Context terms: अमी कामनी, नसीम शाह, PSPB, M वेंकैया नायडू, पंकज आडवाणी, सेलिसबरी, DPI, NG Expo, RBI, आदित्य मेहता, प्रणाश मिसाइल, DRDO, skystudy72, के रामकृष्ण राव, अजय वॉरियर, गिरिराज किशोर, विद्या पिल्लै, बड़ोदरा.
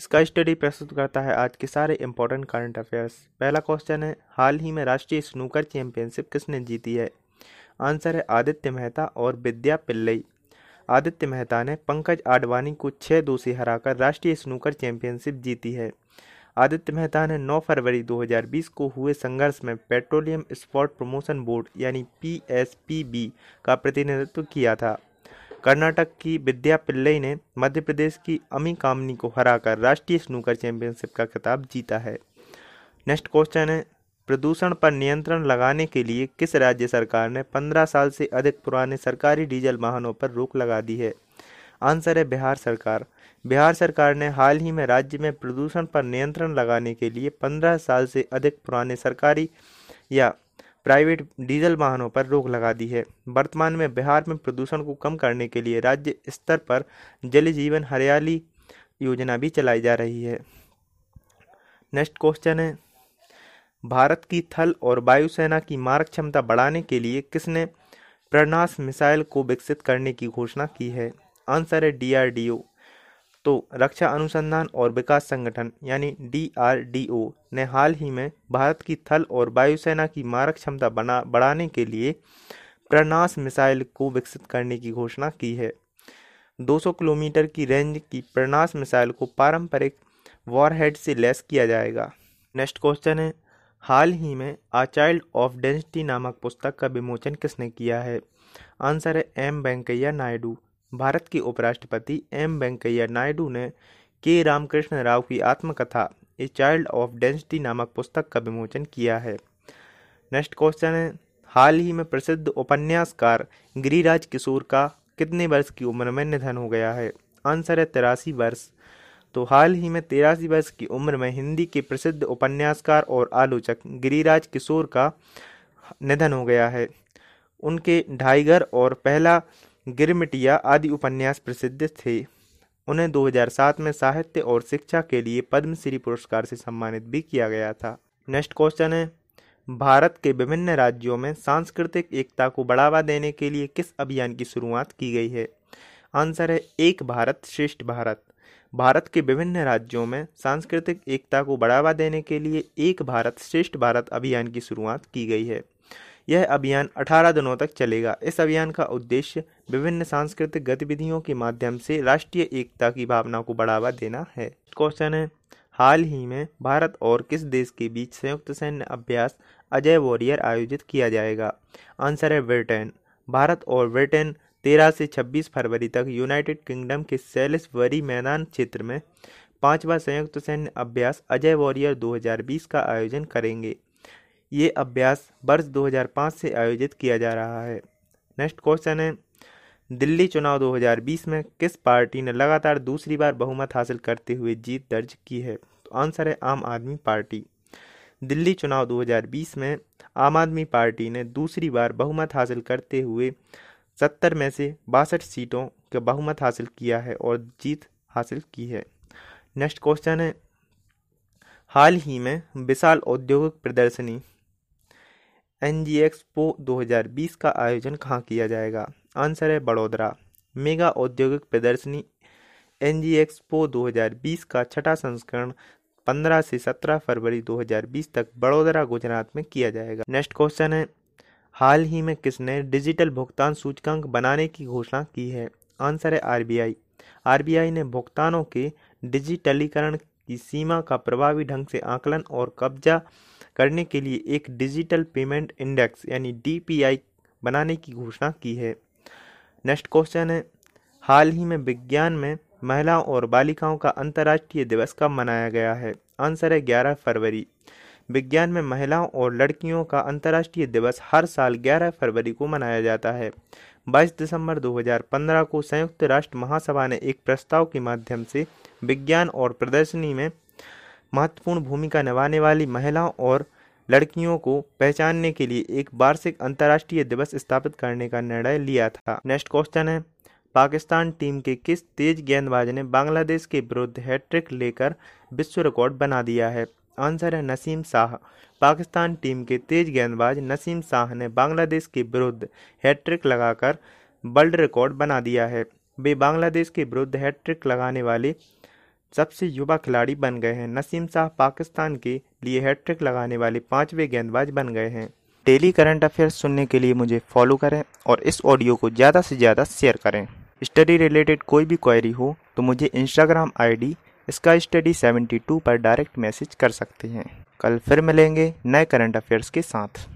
इसका स्टडी प्रस्तुत करता है आज के सारे इंपॉर्टेंट करंट अफेयर्स। पहला क्वेश्चन है, हाल ही में राष्ट्रीय स्नूकर चैंपियनशिप किसने जीती है? आंसर है आदित्य मेहता और विद्या पिल्लै। आदित्य मेहता ने पंकज आडवाणी को 6-2 से हराकर राष्ट्रीय स्नूकर चैंपियनशिप जीती है। आदित्य मेहता ने 9 फरवरी 2020 को हुए संघर्ष में पेट्रोलियम स्पोर्ट प्रमोशन बोर्ड यानी PSPB का प्रतिनिधित्व किया था। कर्नाटक की विद्या पिल्लै ने मध्य प्रदेश की अमी कामनी को हराकर राष्ट्रीय स्नूकर चैंपियनशिप का खिताब जीता है। नेक्स्ट क्वेश्चन है, प्रदूषण पर नियंत्रण लगाने के लिए किस राज्य सरकार ने 15 साल से अधिक पुराने सरकारी डीजल वाहनों पर रोक लगा दी है? आंसर है बिहार सरकार। बिहार सरकार ने हाल ही में राज्य में प्रदूषण पर नियंत्रण लगाने के लिए 15 साल से अधिक पुराने सरकारी या प्राइवेट डीजल वाहनों पर रोक लगा दी है। वर्तमान में बिहार में प्रदूषण को कम करने के लिए राज्य स्तर पर जल जीवन हरियाली योजना भी चलाई जा रही है। नेक्स्ट क्वेश्चन है, भारत की थल और वायुसेना की मारक क्षमता बढ़ाने के लिए किसने प्रणाश मिसाइल को विकसित करने की घोषणा की है? आंसर है DRDO। तो रक्षा अनुसंधान और विकास संगठन यानी DRDO ने हाल ही में भारत की थल और वायुसेना की मारक क्षमता बढ़ाने के लिए प्रणाश मिसाइल को विकसित करने की घोषणा की है। 200 किलोमीटर की रेंज की प्रणाश मिसाइल को पारंपरिक वॉरहेड से लैस किया जाएगा। नेक्स्ट क्वेश्चन है, हाल ही में अ चाइल्ड ऑफ डेंसिटी नामक पुस्तक का विमोचन किसने किया है? आंसर है M वेंकैया नायडू। भारत के उपराष्ट्रपति M वेंकैया नायडू ने के रामकृष्ण राव की आत्मकथा ए चाइल्ड ऑफ डेंसिटी नामक पुस्तक का विमोचन किया है। नेक्स्ट क्वेश्चन है, हाल ही में प्रसिद्ध उपन्यासकार गिरिराज किशोर का कितने वर्ष की उम्र में निधन हो गया है? आंसर है 83 वर्ष। तो हाल ही में 83 वर्ष की उम्र में हिंदी के प्रसिद्ध उपन्यासकार और आलोचक गिरिराज किशोर का निधन हो गया है। उनके ढाईगर और पहला गिरमिटिया आदि उपन्यास प्रसिद्ध थे। उन्हें 2007 में साहित्य और शिक्षा के लिए पद्मश्री पुरस्कार से सम्मानित भी किया गया था। नेक्स्ट क्वेश्चन है, भारत के विभिन्न राज्यों में सांस्कृतिक एकता को बढ़ावा देने के लिए किस अभियान की शुरुआत की गई है? आंसर है एक भारत श्रेष्ठ भारत। भारत के विभिन्न राज्यों में सांस्कृतिक एकता को बढ़ावा देने के लिए एक भारत श्रेष्ठ भारत अभियान की शुरुआत की गई है। यह अभियान 18 दिनों तक चलेगा। इस अभियान का उद्देश्य विभिन्न सांस्कृतिक गतिविधियों के माध्यम से राष्ट्रीय एकता की भावना को बढ़ावा देना है। क्वेश्चन है, हाल ही में भारत और किस देश के बीच संयुक्त सैन्य अभ्यास अजय वॉरियर आयोजित किया जाएगा? आंसर है ब्रिटेन। भारत और ब्रिटेन 13 से 26 फरवरी तक यूनाइटेड किंगडम के सेलिसबरी मैदान क्षेत्र में 5वां संयुक्त सैन्य अभ्यास अजय वॉरियर 2020 का आयोजन करेंगे। ये अभ्यास वर्ष 2005 से आयोजित किया जा रहा है। नेक्स्ट क्वेश्चन है, दिल्ली चुनाव 2020 में किस पार्टी ने लगातार दूसरी बार बहुमत हासिल करते हुए जीत दर्ज की है? तो आंसर है आम आदमी पार्टी। दिल्ली चुनाव 2020 में आम आदमी पार्टी ने दूसरी बार बहुमत हासिल करते हुए 70 में से 62 सीटों का बहुमत हासिल किया है और जीत हासिल की है। नेक्स्ट क्वेश्चन है, हाल ही में विशाल औद्योगिक प्रदर्शनी NG Expo 2020 का आयोजन कहाँ किया जाएगा? आंसर है बड़ोदरा। मेगा औद्योगिक प्रदर्शनी NG Expo 2020 का छठा संस्करण 15 से 17 फरवरी 2020 तक बड़ोदरा गुजरात में किया जाएगा। नेक्स्ट क्वेश्चन है, हाल ही में किसने डिजिटल भुगतान सूचकांक बनाने की घोषणा की है? आंसर है RBI। RBI ने भुगतानों के डिजिटलीकरण की सीमा का प्रभावी ढंग से आकलन और कब्जा करने के लिए एक डिजिटल पेमेंट इंडेक्स यानी DPI बनाने की घोषणा की है। नेक्स्ट क्वेश्चन है, हाल ही में विज्ञान में महिलाओं और बालिकाओं का अंतर्राष्ट्रीय दिवस कब मनाया गया है? आंसर है 11 फरवरी। विज्ञान में महिलाओं और लड़कियों का अंतर्राष्ट्रीय दिवस हर साल 11 फरवरी को मनाया जाता है। 22 दिसंबर 2015 को संयुक्त राष्ट्र महासभा ने एक प्रस्ताव के माध्यम से विज्ञान और प्रदर्शनी में महत्वपूर्ण भूमिका निभाने वाली महिलाओं और लड़कियों को पहचानने के लिए एक वार्षिक अंतर्राष्ट्रीय दिवस स्थापित करने का निर्णय लिया था। नेक्स्ट क्वेश्चन है, पाकिस्तान टीम के किस तेज गेंदबाज ने बांग्लादेश के विरुद्ध हैट्रिक लेकर विश्व रिकॉर्ड बना दिया है? आंसर है नसीम शाह। पाकिस्तान टीम के तेज गेंदबाज नसीम शाह ने बांग्लादेश के विरुद्ध हैट्रिक लगाकर वर्ल्ड रिकॉर्ड बना दिया है। वे बांग्लादेश के विरुद्ध हैट्रिक लगाने वाले सबसे युवा खिलाड़ी बन गए हैं। नसीम शाह पाकिस्तान के लिए हैट्रिक लगाने वाले 5वें गेंदबाज बन गए हैं। डेली करंट अफेयर्स सुनने के लिए मुझे फॉलो करें और इस ऑडियो को ज़्यादा से ज़्यादा शेयर करें। स्टडी रिलेटेड कोई भी क्वेरी हो तो मुझे इंस्टाग्राम आईडी skystudy72 पर डायरेक्ट मैसेज कर सकते हैं। कल फिर मिलेंगे नए करंट अफेयर्स के साथ।